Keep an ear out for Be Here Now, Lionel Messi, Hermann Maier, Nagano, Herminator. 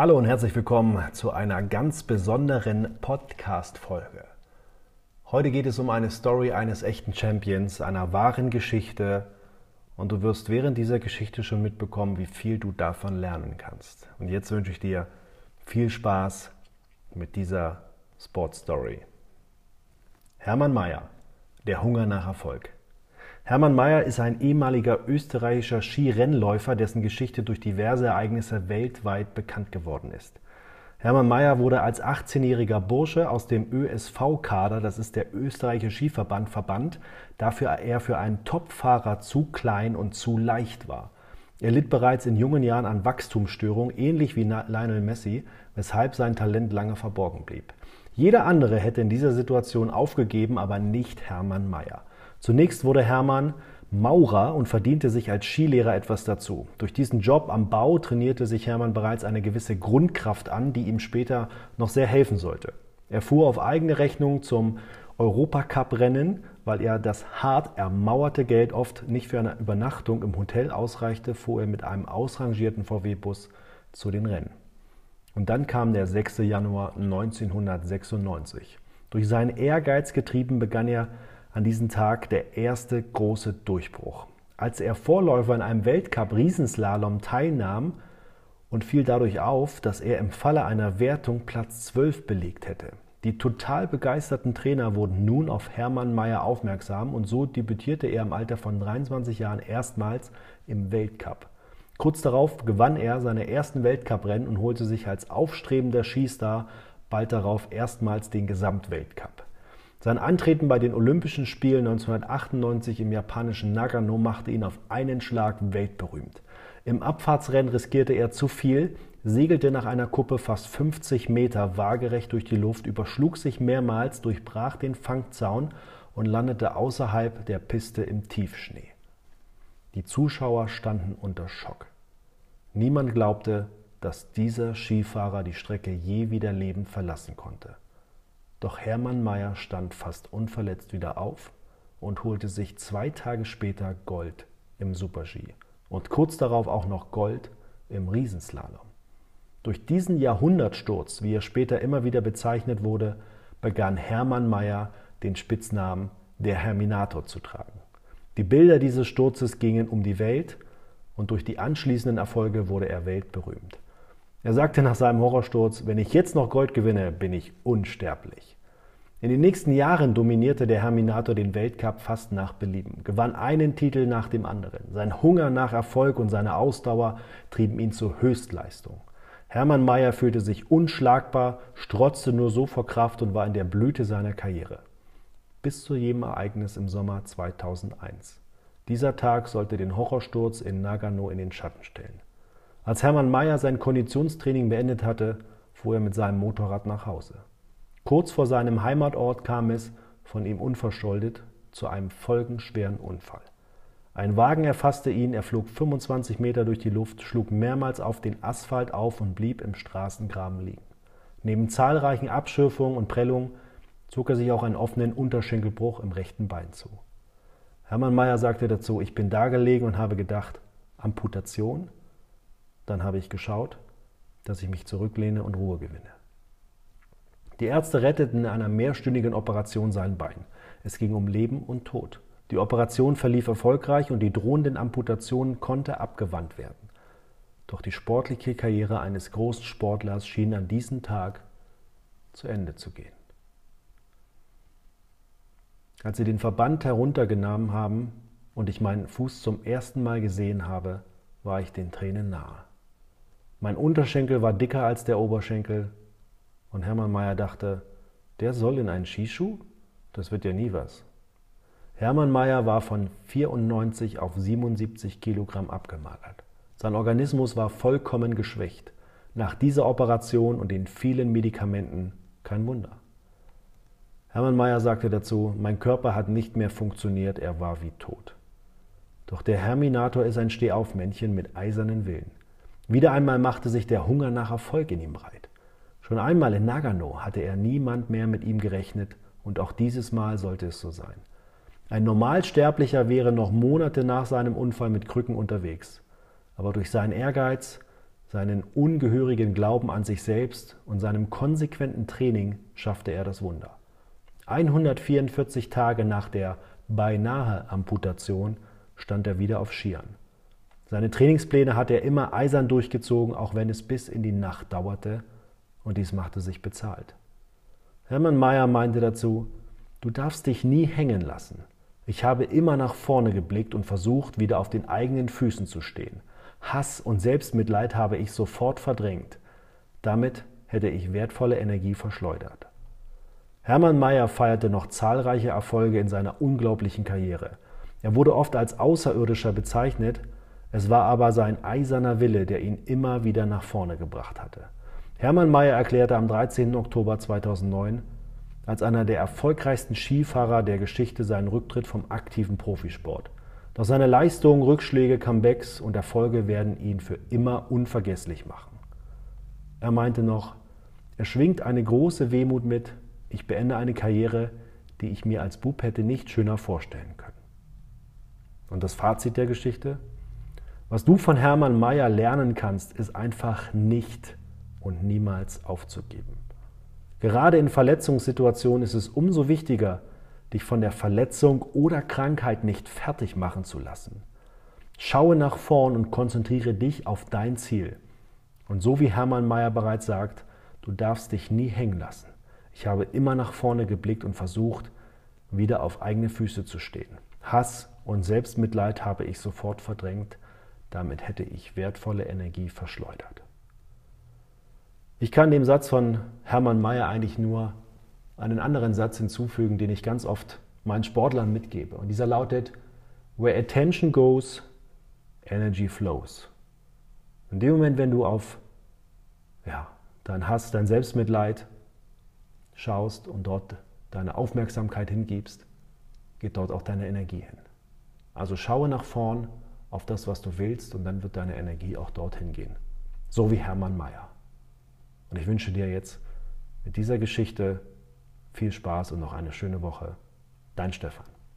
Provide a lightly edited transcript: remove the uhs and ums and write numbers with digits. Hallo und herzlich willkommen zu einer ganz besonderen Podcast-Folge. Heute geht es um eine Story eines echten Champions, einer wahren Geschichte, und du wirst während dieser Geschichte schon mitbekommen, wie viel du davon lernen kannst. Und jetzt wünsche ich dir viel Spaß mit dieser Sportstory. Hermann Maier, der Hunger nach Erfolg. Hermann Maier ist ein ehemaliger österreichischer Skirennläufer, dessen Geschichte durch diverse Ereignisse weltweit bekannt geworden ist. Hermann Maier wurde als 18-jähriger Bursche aus dem ÖSV-Kader, das ist der österreichische Skiverband, verbannt, da er für einen Topfahrer zu klein und zu leicht war. Er litt bereits in jungen Jahren an Wachstumsstörungen, ähnlich wie Lionel Messi, weshalb sein Talent lange verborgen blieb. Jeder andere hätte in dieser Situation aufgegeben, aber nicht Hermann Maier. Zunächst wurde Hermann Maurer und verdiente sich als Skilehrer etwas dazu. Durch diesen Job am Bau trainierte sich Hermann bereits eine gewisse Grundkraft an, die ihm später noch sehr helfen sollte. Er fuhr auf eigene Rechnung zum Europacup-Rennen, weil er das hart ermauerte Geld oft nicht für eine Übernachtung im Hotel ausreichte, fuhr er mit einem ausrangierten VW-Bus zu den Rennen. Und dann kam der 6. Januar 1996. Durch seinen Ehrgeiz getrieben begann er an diesem Tag der erste große Durchbruch. Als er Vorläufer in einem Weltcup-Riesenslalom teilnahm und fiel dadurch auf, dass er im Falle einer Wertung Platz 12 belegt hätte. Die total begeisterten Trainer wurden nun auf Hermann Maier aufmerksam und so debütierte er im Alter von 23 Jahren erstmals im Weltcup. Kurz darauf gewann er seine ersten Weltcup-Rennen und holte sich als aufstrebender Skistar bald darauf erstmals den Gesamtweltcup. Sein Antreten bei den Olympischen Spielen 1998 im japanischen Nagano machte ihn auf einen Schlag weltberühmt. Im Abfahrtsrennen riskierte er zu viel, segelte nach einer Kuppe fast 50 Meter waagerecht durch die Luft, überschlug sich mehrmals, durchbrach den Fangzaun und landete außerhalb der Piste im Tiefschnee. Die Zuschauer standen unter Schock. Niemand glaubte, dass dieser Skifahrer die Strecke je wieder lebend verlassen konnte. Doch Hermann Maier stand fast unverletzt wieder auf und holte sich 2 Tage später Gold im Super-G und kurz darauf auch noch Gold im Riesenslalom. Durch diesen Jahrhundertsturz, wie er später immer wieder bezeichnet wurde, begann Hermann Maier den Spitznamen der Herminator zu tragen. Die Bilder dieses Sturzes gingen um die Welt und durch die anschließenden Erfolge wurde er weltberühmt. Er sagte nach seinem Horrorsturz, wenn ich jetzt noch Gold gewinne, bin ich unsterblich. In den nächsten Jahren dominierte der Herminator den Weltcup fast nach Belieben, gewann einen Titel nach dem anderen. Sein Hunger nach Erfolg und seine Ausdauer trieben ihn zur Höchstleistung. Hermann Maier fühlte sich unschlagbar, strotzte nur so vor Kraft und war in der Blüte seiner Karriere. Bis zu jedem Ereignis im Sommer 2001. Dieser Tag sollte den Horrorsturz in Nagano in den Schatten stellen. Als Hermann Maier sein Konditionstraining beendet hatte, fuhr er mit seinem Motorrad nach Hause. Kurz vor seinem Heimatort kam es, von ihm unverschuldet, zu einem folgenschweren Unfall. Ein Wagen erfasste ihn, er flog 25 Meter durch die Luft, schlug mehrmals auf den Asphalt auf und blieb im Straßengraben liegen. Neben zahlreichen Abschürfungen und Prellungen zog er sich auch einen offenen Unterschenkelbruch im rechten Bein zu. Hermann Maier sagte dazu, ich bin da gelegen und habe gedacht, Amputation? Dann habe ich geschaut, dass ich mich zurücklehne und Ruhe gewinne. Die Ärzte retteten in einer mehrstündigen Operation sein Bein. Es ging um Leben und Tod. Die Operation verlief erfolgreich und die drohenden Amputationen konnte abgewandt werden. Doch die sportliche Karriere eines großen Sportlers schien an diesem Tag zu Ende zu gehen. Als sie den Verband heruntergenommen haben und ich meinen Fuß zum ersten Mal gesehen habe, war ich den Tränen nahe. Mein Unterschenkel war dicker als der Oberschenkel und Hermann Maier dachte, der soll in einen Skischuh? Das wird ja nie was. Hermann Maier war von 94 auf 77 Kilogramm abgemagert. Sein Organismus war vollkommen geschwächt. Nach dieser Operation und den vielen Medikamenten kein Wunder. Hermann Maier sagte dazu, mein Körper hat nicht mehr funktioniert, er war wie tot. Doch der Herminator ist ein Stehaufmännchen mit eisernen Willen. Wieder einmal machte sich der Hunger nach Erfolg in ihm breit. Schon einmal in Nagano hatte er niemand mehr mit ihm gerechnet und auch dieses Mal sollte es so sein. Ein Normalsterblicher wäre noch Monate nach seinem Unfall mit Krücken unterwegs. Aber durch seinen Ehrgeiz, Seinen ungehörigen Glauben an sich selbst und seinem konsequenten Training schaffte er das Wunder. 144 Tage nach der beinahe Amputation stand er wieder auf Skiern. Seine Trainingspläne hatte er immer eisern durchgezogen, auch wenn es bis in die Nacht dauerte, und dies machte sich bezahlt. Hermann Maier meinte dazu: "Du darfst dich nie hängen lassen. Ich habe immer nach vorne geblickt und versucht, wieder auf den eigenen Füßen zu stehen. Hass und Selbstmitleid habe ich sofort verdrängt. Damit hätte ich wertvolle Energie verschleudert." Hermann Maier feierte noch zahlreiche Erfolge in seiner unglaublichen Karriere. Er wurde oft als Außerirdischer bezeichnet, es war aber sein eiserner Wille, der ihn immer wieder nach vorne gebracht hatte. Hermann Maier erklärte am 13. Oktober 2009 als einer der erfolgreichsten Skifahrer der Geschichte seinen Rücktritt vom aktiven Profisport. Doch seine Leistungen, Rückschläge, Comebacks und Erfolge werden ihn für immer unvergesslich machen. Er meinte noch: "Er schwingt eine große Wehmut mit. Ich beende eine Karriere, die ich mir als Bub hätte nicht schöner vorstellen können." Und das Fazit der Geschichte? Was du von Hermann Maier lernen kannst, ist einfach nicht und niemals aufzugeben. Gerade in Verletzungssituationen ist es umso wichtiger, dich von der Verletzung oder Krankheit nicht fertig machen zu lassen. Schaue nach vorn und konzentriere dich auf dein Ziel. Und so wie Hermann Maier bereits sagt, du darfst dich nie hängen lassen. Ich habe immer nach vorne geblickt und versucht, wieder auf eigene Füße zu stehen. Hass und Selbstmitleid habe ich sofort verdrängt. Damit hätte ich wertvolle Energie verschleudert. Ich kann dem Satz von Hermann Maier eigentlich nur einen anderen Satz hinzufügen, den ich ganz oft meinen Sportlern mitgebe. Und dieser lautet: "Where attention goes, energy flows." In dem Moment, wenn du auf deinen Hass, dein Selbstmitleid schaust und dort deine Aufmerksamkeit hingibst, geht dort auch deine Energie hin. Also schaue nach vorn auf das, was du willst, und dann wird deine Energie auch dorthin gehen. So wie Hermann Maier. Und ich wünsche dir jetzt mit dieser Geschichte viel Spaß und noch eine schöne Woche. Dein Stefan.